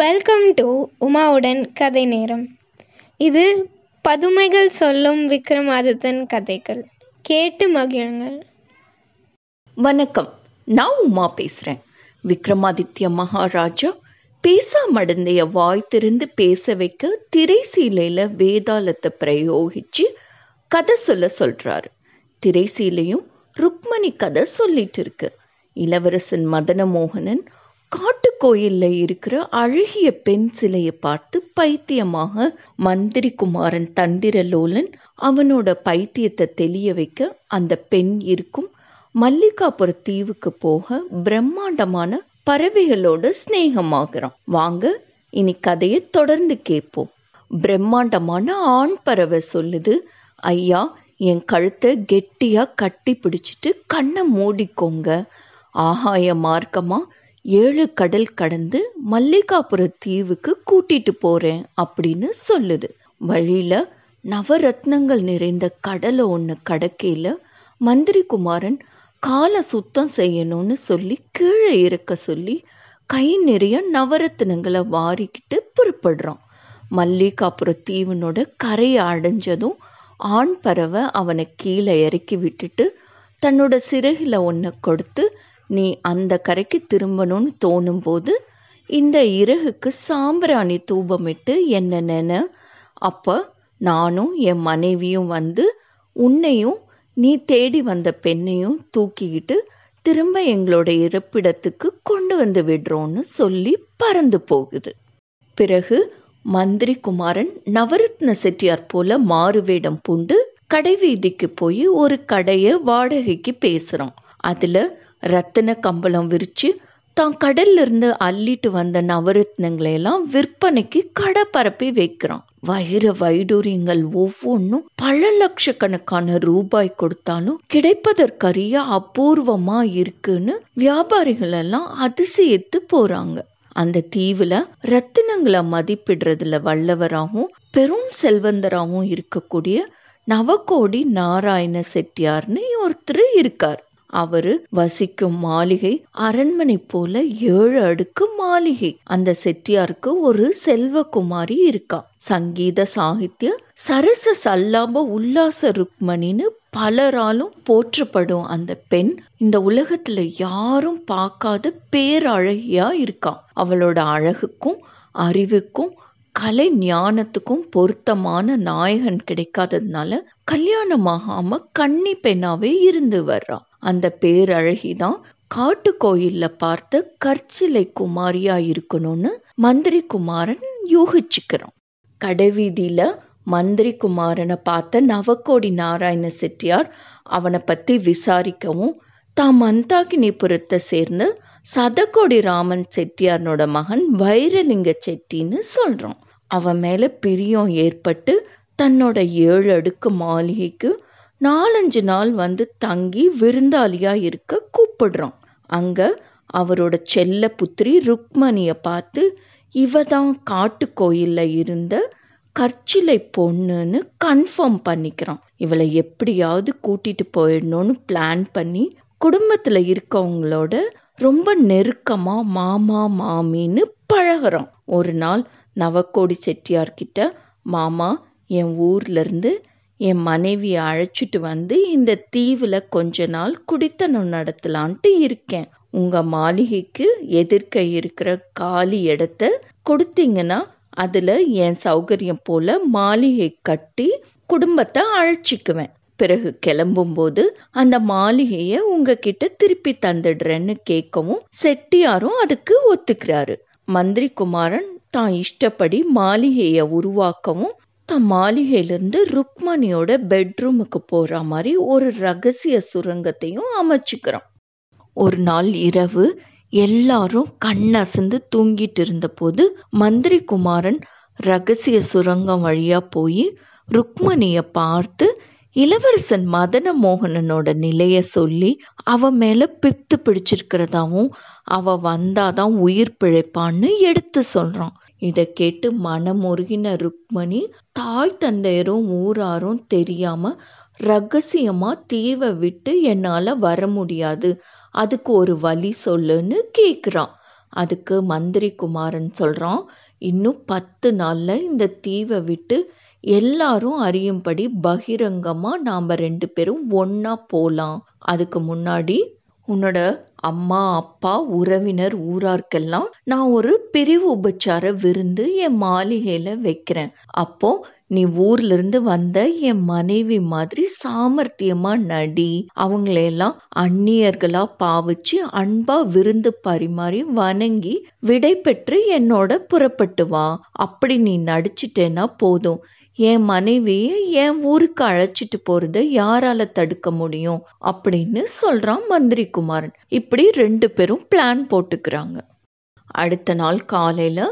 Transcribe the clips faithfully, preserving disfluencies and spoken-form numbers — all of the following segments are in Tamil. வெல்கம் டு உமாவுடன் கதை நேரம். இது பதுமைகள் சொல்லும் விக்ரமாதித்தன் கதைகள். கேட்டு மகிழுங்கள். வணக்கம், நான் உமா பேசுறேன். விக்ரமாதித்ய மகாராஜா பேசாமடந்தைய வாய் திறந்து பேச வைக்க திரைசீலையில வேதாளத்தை பிரயோகிச்சு கதை சொல்ல சொல்றாரு. திரைசீலையும் ருக்மணி கதை சொல்லிட்டு இருக்கு. இளவரசன் மதனமோகனன் காட்டு கோயில்ல இருக்கிற அழகிய பெண் சிலையை பார்த்து பைத்தியமாக மந்திரி குமாரன் தந்திரலோலன் அவனோட பைத்தியத்தை தெளிய வைக்க அந்த பெண் இருக்கும் மல்லிகாபுர தீவுக்கு போக பிரம்மாண்டமான பறவைகளோட ஸ்நேகமாகிறான். வாங்க இனி கதையை தொடர்ந்து கேட்போம். பிரம்மாண்டமான ஆண் பறவை சொல்லுது, ஐயா என் கழுத்தை கெட்டியா கட்டி பிடிச்சிட்டு கண்ணை மூடிக்கோங்க. ஆகாய மார்க்கமா ஏழு கடல் கடந்து மல்லிகாபுர தீவுக்கு கூட்டிட்டு போறேன் அப்படின்னு சொல்லுது. வழியில நவரத்னங்கள் நிறைந்த கடலை ஒன்று கடக்கையில மந்திரி குமாரன் காலை சுத்தம் செய்யணும்னு சொல்லி கீழே இறக்க சொல்லி கை நிறைய நவரத்னங்களை வாரிக்கிட்டு புறப்படுறான். மல்லிகாபுர தீவினோட கரையை அடைஞ்சதும் ஆண் பறவை அவனை கீழே இறக்கி விட்டுட்டு தன்னோட சிறகில ஒன்றை கொடுத்து, நீ அந்த கரைக்கு திரும்பணும்னு தோணும் போது இந்த இறகுக்கு சாம்பிராணி தூபமிட்டு என்ன நினை, அப்போ நானும் என் மனைவியும் வந்து உன்னையும் நீ தேடி வந்த பெண்ணையும் தூக்கிக்கிட்டு திரும்ப எங்களோட இருப்பிடத்துக்கு கொண்டு வந்து விடுறோன்னு சொல்லி பறந்து போகுது. பிறகு மந்திரி குமாரன் நவரத்ன செட்டியார் போல மாறுவேடம் பூண்டு கடைவீதிக்கு போய் ஒரு கடையை வாடகைக்கு பேசுகிறான். அதில் ரத்தின கம்பளம் விரித்து தான் கடல்ல இருந்து அள்ளிட்டு வந்த நவரத்னங்களையெல்லாம் விற்பனைக்கு கடை பரப்பி வைக்கிறான். வைர வைடூரியங்கள் ஒவ்வொன்றும் பல லட்சக்கணக்கான ரூபாய் கொடுத்தாலும் கிடைப்பதற்கரிய அபூர்வமா இருக்குன்னு வியாபாரிகள் எல்லாம் அதிசயித்து போறாங்க. அந்த தீவுல ரத்தினங்களை மதிப்பிடுறதுல வல்லவராகவும் பெரும் செல்வந்தராகவும் இருக்கக்கூடிய நவகோடி நாராயண செட்டியார்னு ஒருத்தர் இருக்கார். அவரு வசிக்கும் மாளிகை அரண்மனை போல ஏழு அடுக்கு மாளிகை. அந்த செட்டியாருக்கு ஒரு செல்வகுமாரி இருக்கா. சங்கீத சாகித்ய சரச சல்லாப உல்லாச ருக்மணின்னு பலராலும் போற்றப்படும் அந்த பெண் இந்த உலகத்துல யாரும் பார்க்காத பேரழகியா இருக்கா. அவளோட அழகுக்கும் அறிவுக்கும் கலை ஞானத்துக்கும் பொருத்தமான நாயகன் கிடைக்காததுனால கல்யாணமாகாம கன்னி பெண்ணாவே இருந்து வர்றா. அந்த பேரழகிதான் காட்டு கோயில்ல பார்த்த கற்சிலை குமாரியா இருக்கணும்னு மந்திரி குமாரன் யூகிச்சுக்கிறான். கடைவீதியில மந்திரி குமாரனை பார்த்த நவகோடி நாராயண செட்டியார் அவனை பத்தி விசாரிக்கவும் தான் மந்தாகினிபுரத்தை சேர்ந்த சதகோடி ராமன் செட்டியார்னோட மகன் வைரலிங்க செட்டின்னு சொல்றான். அவன் மேல பிரியம் ஏற்பட்டு தன்னோட ஏழு அடுக்கு மாளிகைக்கு நாலஞ்சு நாள் வந்து தங்கி விருந்தாளியா இருக்க கூப்பிடுறான். அங்க அவரோட செல்ல புத்திரி ருக்மணிய பார்த்து, இவதான் காட்டு கோயில்ல இருந்த கற்சிலை பொண்ணுன்னு கன்ஃபார்ம் பண்ணிக்கிறான். இவளை எப்படியாவது கூட்டிட்டு போயிடணும்னு பிளான் பண்ணி குடும்பத்துல இருக்கவங்களோட ரொம்ப நெருக்கமா மாமா மாமின்னு பழகிறான். ஒரு நாள் நவகோடி செட்டியார்கிட்ட, மாமா என் ஊர்ல இருந்து என் மனைவியை அழைச்சிட்டு வந்து இந்த தீவுல கொஞ்ச நாள் குடித்தனம் நடத்தலான்ட்டு இருக்கேன். உங்க மாளிகைக்கு எதிர்க்க இருக்கிற காலி இடத்த கொடுத்தீங்கன்னா அதுல என் சௌகரியம் போல மாளிகை கட்டி குடும்பத்தை அழைச்சிக்குவேன். பிறகு கிளம்பும் போது அந்த மாளிகைய உங்ககிட்ட திருப்பி தந்துடுறேன்னு கேட்கவும் செட்டியாரும் அதுக்கு ஒத்துக்கிறாரு. மந்திரி குமாரன் தான் இஷ்டப்படி மாளிகைய உருவாக்கவும் தான் மாளிகையிலிருந்து ருக்மணியோட பெட்ரூமுக்கு போற மாதிரி ஒரு ரகசிய சுரங்கத்தையும் அமைச்சுக்கிறான். ஒரு நாள் இரவு எல்லாரும் கண்ணசந்து தூங்கிட்டு இருந்த போது மந்திரி குமாரன் ரகசிய சுரங்கம் வழியா போய் ருக்மணிய பார்த்து இளவரசன் மதன மோகனனோட நிலைய சொல்லி அவ மேல பித்து பிடிச்சிருக்கிறதாவும் அவ வந்தாதான் உயிர் பிழைப்பான்னு எடுத்து சொல்றான். இதை கேட்டு மனமுருகின ருக்மணி தாய் தந்தையரும் ஊராரும் தெரியாம ரகசியமா தீவை விட்டு என்னால வர முடியாது, அதுக்கு ஒரு வழி சொல்லுன்னு கேக்குறான். அதுக்கு மந்திரி குமாரன் சொல்கிறோம், இன்னும் பத்து நாளில் இந்த தீவை விட்டு எல்லாரும் அறியும்படி பகிரங்கமாக நாம் ரெண்டு பேரும் ஒன்றா போகலாம். அதுக்கு முன்னாடி உன்னோட அம்மா அப்பா உறவினர் ஊரார்க்கெல்லாம் நான் ஒரு பிரிவு உபச்சார விருந்து என் மாளிகையில் வைக்கிறேன். அப்போ நீ ஊர்லேருந்து வந்த என் மனைவி மாதிரி சாமர்த்தியமாக நடி, அவங்களையெல்லாம் அந்நியர்களாக பாவிச்சு அன்பாக விருந்து பரிமாறி வணங்கி விடை பெற்று என்னோட புறப்பட்டு வா. அப்படி நீ நடிச்சிட்டேன்னா போதும், என் மனைவியை என் ஊருக்கு அழைச்சிட்டு போறத யாரால தடுக்க முடியும் அப்படின்னு சொல்றான் மந்திரி குமாரன். இப்படி ரெண்டு பேரும் பிளான் போட்டுக்கிறாங்க. அடுத்த நாள் காலையில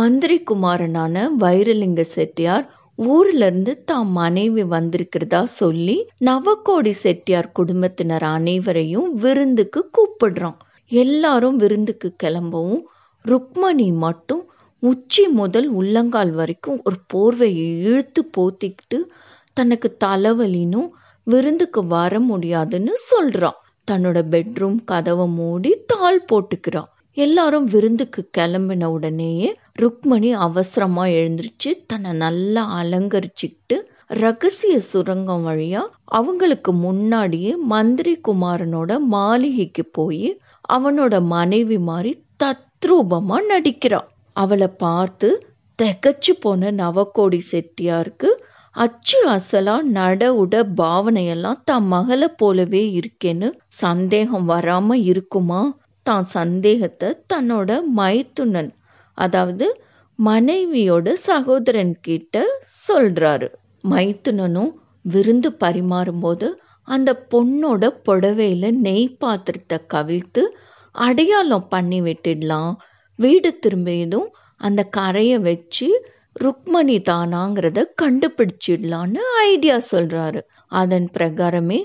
மந்திரி குமாரனான வைரலிங்க செட்டியார் ஊர்ல இருந்து தான் மனைவி வந்திருக்கிறதா சொல்லி நவக்கோடி செட்டியார் குடும்பத்தினர் அனைவரையும் விருந்துக்கு கூப்பிடுறான். எல்லாரும் விருந்துக்கு கிளம்பவும் ருக்மணி மட்டும் உச்சி முதல் உள்ளங்கால் வரைக்கும் ஒரு போர்வையை இழுத்து போத்திக்கிட்டு தனக்கு தலைவலினும் விருந்துக்கு வர முடியாதுன்னு சொல்கிறான். தன்னோட பெட்ரூம் கதவை மூடி தாள் போட்டுக்கிறான். எல்லாரும் விருந்துக்கு கிளம்பின உடனேயே ருக்மணி அவசரமாக எழுந்திருச்சு தன்னை நல்லா அலங்கரிச்சுக்கிட்டு ரகசிய சுரங்கம் வழியாக அவங்களுக்கு முன்னாடியே மந்திரி குமாரனோட மாளிகைக்கு போய் அவனோட மனைவி மாதிரி தத்ரூபமாக நடிக்கிறான். அவளை பார்த்து திகச்சு போன நவக்கோடி செட்டியாருக்கு அச்சு அசலா நட உட பாவனையெல்லாம் தான் மகளை போலவே இருக்கேன்னு சந்தேகம் வராம இருக்குமா? தான் சந்தேகத்தை தன்னோட மைத்துனன், அதாவது மனைவியோட சகோதரன் கிட்ட சொல்றாரு. மைத்துனனும் விருந்து பரிமாறும்போது அந்த பொண்ணோட புடவையில நெய் பாத்திரத்தை கவிழ்த்து அடையாளம் பண்ணி விட்டுடலாம், வீடு திரும்பியதும் அந்த கரையை வச்சு ருக்மணி தானாங்கிறத கண்டுபிடிச்சிடலான்னு ஐடியா சொல்கிறாரு. அதன் பிரகாரமே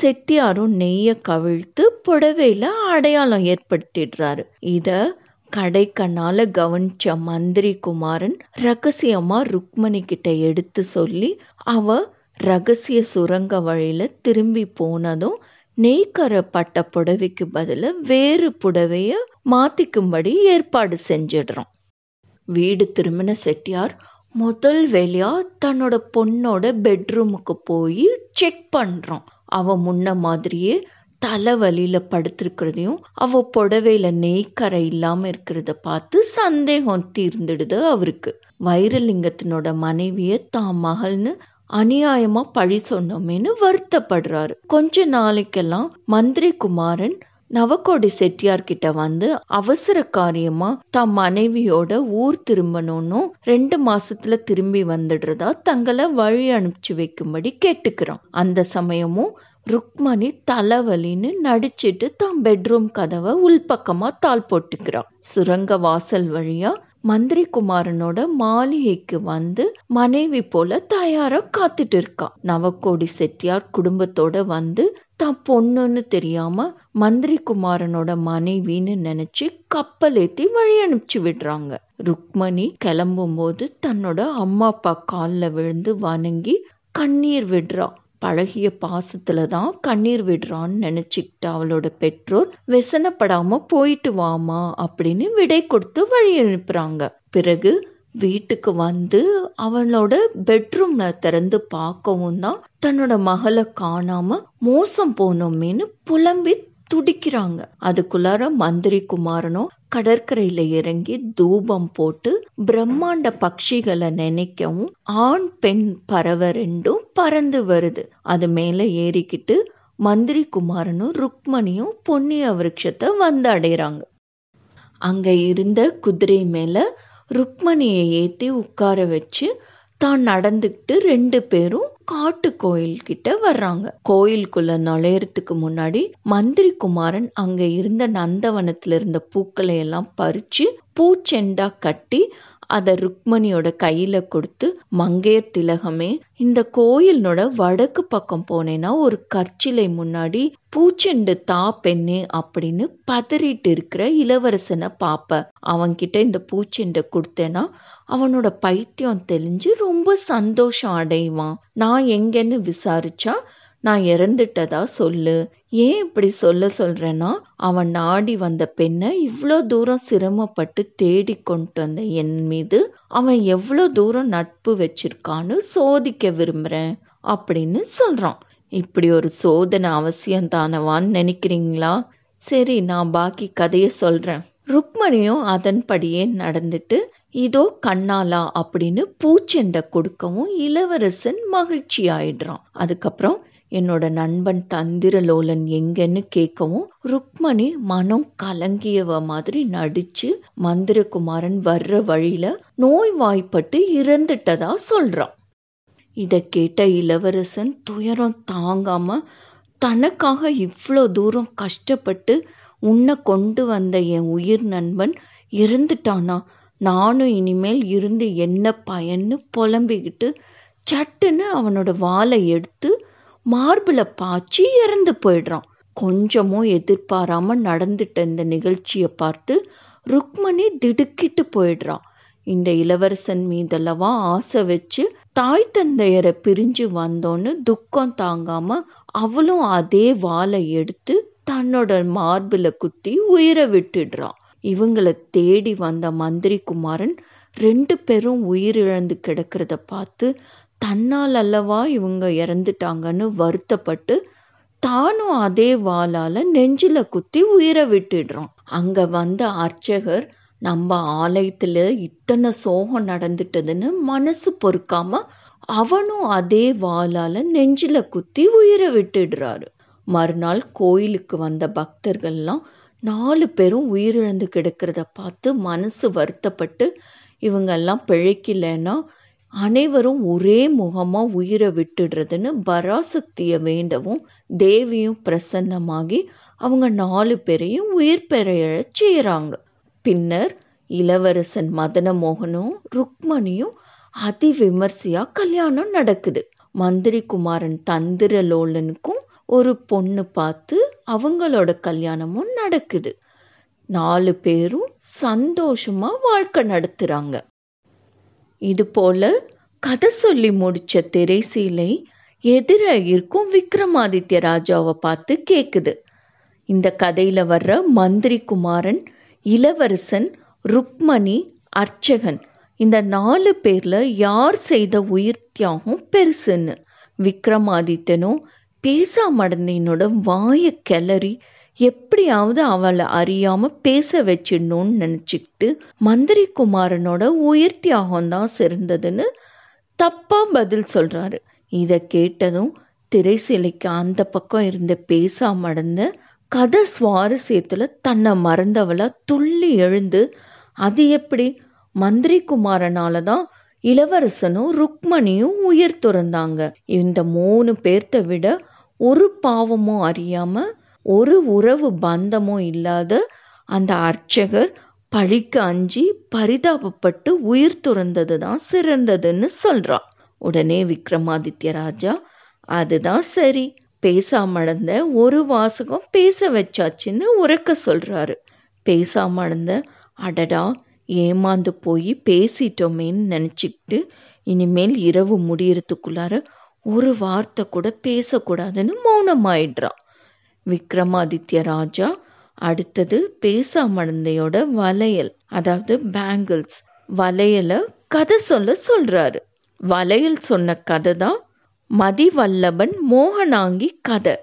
செட்டியாரும் நெய்யை கவிழ்த்து புடவையில் அடையாளம் ஏற்படுத்திடுறாரு. இதை கடைக்கண்ணால் கவனித்த மந்திரி குமாரன் ரகசியமாக ருக்மணி கிட்ட எடுத்து சொல்லி அவ ரகசிய சுரங்க வழியில் திரும்பி போனதும் நெய்கரை பட்ட புடவைக்கு பதில வேறு புடவையை மாற்றிக்கும்படி ஏற்பாடு செஞ்சிடுறோம். வீடு திரும்பின செட்டியார் முதல் வேலையாக தன்னோட பொண்ணோட பெட்ரூமுக்கு போய் செக் பண்ணுறோம். அவள் முன்ன மாதிரியே தலைவலியில் படுத்திருக்கிறதையும் அவள் புடவையில் நெய்கரை இல்லாமல் இருக்கிறத பார்த்து சந்தேகம் தீர்ந்துடுது அவருக்கு. வைரலிங்கத்தினோட மனைவியை தான் மகள்னு அநியாயமா பழி சொன்னோமேன்னு வருத்தப்படுறாரு. கொஞ்ச நாளைக்கெல்லாம் மந்திரி குமாரன் நவக்கோடி செட்டியார் கிட்ட வந்து அவசர காரியமா தம் மனைவியோட ஊர் திரும்பணும்னு ரெண்டு மாசத்துல திரும்பி வந்துடுறதா தங்களை வழி அனுப்பிச்சு வைக்கும்படி கேட்டுக்கிறான். அந்த சமயமும் ருக்மணி தலைவலின்னு நடிச்சிட்டு தான் பெட்ரூம் கதவை உள்பக்கமா தாள் போட்டுக்கிறான். சுரங்க வாசல் வழியா மந்திரி குமாரனோட மாளிகைக்கு வந்து மனைவி போல தயாரா காத்துட்டு இருக்கா. நவக்கோடி செட்டியார் குடும்பத்தோட வந்து தான் பொண்ணுன்னு தெரியாம மந்திரி குமாரனோட மனைவின்னு நினைச்சு கப்பல் ஏத்தி வழி அனுப்பிச்சு விடுறாங்க. ருக்மணி கிளம்பும் போது தன்னோட அம்மா அப்பா காலில் விழுந்து வணங்கி கண்ணீர் விடுறா. பழகிய பாசத்துல தான் கண்ணீர் விடுறான்னு நினைச்சுக்கிட்டு அவளோட பெற்றோர் வெசனப்படாம போயிட்டு வாமா அப்படின்னு விடை கொடுத்து வழி அனுப்புறாங்க. பிறகு வீட்டுக்கு வந்து அவளோட பெட்ரூம்ல திறந்து பார்க்கவும் தான் தன்னோட மகளை காணாம மோசம் போனோமேன்னு புலம்பி துடிக்கிறாங்க. அதுக்குள்ளார மந்திரி குமாரனும் கடற்கரையில இறங்கி தூபம் போட்டு பிரம்மாண்ட பட்சிகளை நினைக்கவும் ஆண் பெண் பறவை ரெண்டும் பறந்து வருது. அது மேல ஏறிக்கிட்டு மந்திரி குமாரனும் ருக்மணியும் பொன்னிய விருட்சத்தை வந்து அடைகிறாங்க. அங்க இருந்த குதிரை மேல ருக்மணியை ஏத்தி உட்கார வச்சு தான் நடந்துக்கிட்டு ரெண்டு பேரும் காட்டு கோயில் கிட்ட வர்றாங்க. கோயிலுக்குள்ள நுழையறதுக்கு முன்னாடி மந்திரி குமாரன் அங்க இருந்த நந்தவனத்துல இருந்த பூக்களை எல்லாம் பறிச்சு பூச்செண்டா கட்டி அதை ருக்மணியோட கையில கொடுத்து, மங்கையர் திலகமே, இந்த கோயிலோட வடக்கு பக்கம் போனேன்னா ஒரு கற்சிலை முன்னாடி பூச்செண்டு தா பெண்ணே அப்படின்னு பதறிட்டு இருக்கிற இளவரசனை பாப்ப, அவன்கிட்ட இந்த பூச்செண்டை கொடுத்தேன்னா அவனோட பைத்தியம் தெளிஞ்சு ரொம்ப சந்தோஷம் அடைவான். நான் எங்கன்னு விசாரிச்சா நான் இறந்துட்டதா சொல்லு, ஏன் இப்படி சொல்ல சொல்கிறேன்னா, அவன் நாடி வந்த பெண்ணை இவ்வளோ தூரம் சிரமப்பட்டு தேடி கொண்டு வந்த என் மீது அவன் எவ்வளோ தூரம் நட்பு வச்சிருக்கான்னு சோதிக்க விரும்புகிறேன் அப்படின்னு சொல்கிறான். இப்படி ஒரு சோதனை அவசியம்தானவான்னு நினைக்கிறீங்களா? சரி, நான் பாக்கி கதையை சொல்கிறேன். ருக்மணியும் அதன்படியே நடந்துட்டு, இதோ கண்ணாலா அப்படின்னு பூச்செண்டை கொடுக்கவும் இளவரசன் மகிழ்ச்சி ஆயிடுறான். அதுக்கப்புறம் என்னோட நண்பன் தந்திரலோலன் எங்கன்னு கேட்கவும் ருக்மணி மனம் கலங்கியவ மாதிரி நடிச்சு மந்திரகுமாரன் வர்ற வழியில நோய்வாய்ப்பட்டு இறந்துட்டதா சொல்றான். இதை கேட்ட இளவரசன் துயரம் தாங்காம, தனக்காக இவ்வளோ தூரம் கஷ்டப்பட்டு உன்னை கொண்டு வந்த என் உயிர் நண்பன் இறந்துட்டானா, நானும் இனிமேல் இருந்து என்ன பயன்னு புலம்பிக்கிட்டு சட்டுன்னு அவனோட வாளை எடுத்து மார்பில் பாய்ச்சி இறந்து போயிடுறான். கொஞ்சமும் எதிர்பாராம நடந்துட்ட இந்த நிகழ்ச்சியை பார்த்து ருக்மணி திடுக்கிட்டு போயிடுறான். இந்த இளவரசன் மீதல்லவா ஆசை வச்சு தாய் தந்தையரை பிரிஞ்சு வந்தோன்னு துக்கம் தாங்காம அவளும் அதே வாளை எடுத்து தன்னோட மார்பில் குத்தி உயிரை விட்டுடுறான். இவங்களை தேடி வந்த மந்திரிகுமாரன் ரெண்டு பேரும் உயிரிழந்து கிடக்கிறத பார்த்து தன்னால் அல்லவா இவங்க இறந்துட்டாங்கன்னு வருத்தப்பட்டு தானும் அதே வாளால் நெஞ்சில் குத்தி உயிரை விட்டுடுறான். அங்கே வந்த அர்ச்சகர் நம்ம ஆலயத்தில் இத்தனை சோகம் நடந்துட்டதுன்னு மனசு பொறுக்காம அவனும் அதே வாளால் நெஞ்சில் குத்தி உயிரை விட்டுடுறாரு. மறுநாள் கோயிலுக்கு வந்த பக்தர்கள்லாம் நாலு பேரும் உயிரிழந்து கிடக்கிறத பார்த்து மனசு வருத்தப்பட்டு, இவங்கெல்லாம் பிழைக்கலைன்னா அனைவரும் ஒரே முகமாக உயிரை விட்டுடுறதுன்னு பராசக்தியை வேண்டவும் தேவியும் பிரசன்னமாகி அவங்க நாலு பேரையும் உயிர் பெறச் செய்கிறாங்க. பின்னர் இளவரசன் மதனமோகனும் ருக்மணியும் அதி விமர்சையாக கல்யாணம் நடக்குது. மந்திரிகுமாரன் தந்திரலோலனுக்கும் ஒரு பொண்ணு பார்த்து அவங்களோட கல்யாணமும் நடக்குது. நாலு பேரும் சந்தோஷமா வாழ்க்கை நடத்துறாங்க. இது போல கதை சொல்லி முடிச்ச திரைசீலை எதிரே இருக்கும் விக்ரமாதித்ய ராஜாவை பார்த்து கேக்குது. இந்த கதையில வர்ற மந்திரிகுமாரன், இளவரசன், ருக்மணி, அர்ச்சகன் இந்த நாலு பேர்ல யார் செய்த உயிர் தியாகம் பெருசுன்னு விக்ரமாதித்தனும் பேசாமடந்தீனோட வாயை கிளறி எப்படியாவது அவளை அறியாமல் பேச வச்சிடணும்னு நினச்சிக்கிட்டு மந்திரிகுமாரனோட உயிர் தியாகம்தான் சிறந்ததுன்னு தப்பாக பதில் சொல்கிறாரு. இதை கேட்டதும் திரைசிலைக்கு அந்த பக்கம் இருந்த பேசாமடந்த கதை சுவாரஸ்யத்தில் தன்னை மறந்தவளை துள்ளி எழுந்து, அது எப்படி மந்திரிகுமாரனால தான் இளவரசனும் ருக்மணியும் உயிர் துறந்தாங்க, இந்த மூணு பேர்த்த விட ஒரு பாவமும் அறியாம ஒரு உறவு பந்தமும் இல்லாத அந்த அர்ச்சகர் பழிக்கு அஞ்சி பரிதாபப்பட்டு உயிர் துறந்தது தான் சிறந்ததுன்னு சொல்றா. உடனே விக்ரமாதித்ய ராஜா, அதுதான் சரி, பேசாமடந்த ஒரு வாசகம் பேச வச்சாச்சுன்னு உரக்க சொல்றாரு. பேசாமடந்த அடடா ஏமாந்து போய் பேசிட்டோமேன்னு நினச்சிக்கிட்டு இனிமேல் இரவு முடியறதுக்குள்ளார ஒரு வார்த்தை கூட பேசக்கூடாதுன்னு மௌனமாயிடுறான் விக்ரமாதித்ய ராஜா. அடுத்தது பேசாமடந்தையோட வளையல், அதாவது பேங்கிள்ஸ், வளையலை கதை சொல்ல சொல்கிறாரு. வளையல் சொன்ன கதை தான் மதிவல்லபன் மோகனாங்கி கதை.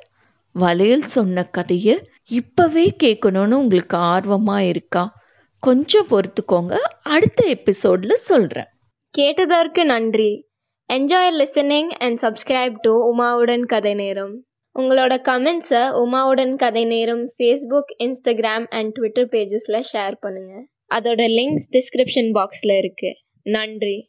வளையல் சொன்ன கதையை இப்போவே கேட்கணுன்னு உங்களுக்கு ஆர்வமாக இருக்கா? கொஞ்சம் பொறுத்துக்கோங்க, அடுத்த எபிசோட்ல சொல்றேன். கேட்டதற்கு நன்றி. Enjoy listening and subscribe to உமாவுடன் கதை நேரம். உங்களோட கமெண்ட்ஸை உமாவுடன் கதை நேரம் ஃபேஸ்புக், இன்ஸ்டாகிராம் அண்ட் ட்விட்டர் பேஜஸ்ல ஷேர் பண்ணுங்க. அதோட லிங்க்ஸ் டிஸ்கிரிப்ஷன் பாக்ஸ்ல இருக்கு. நன்றி.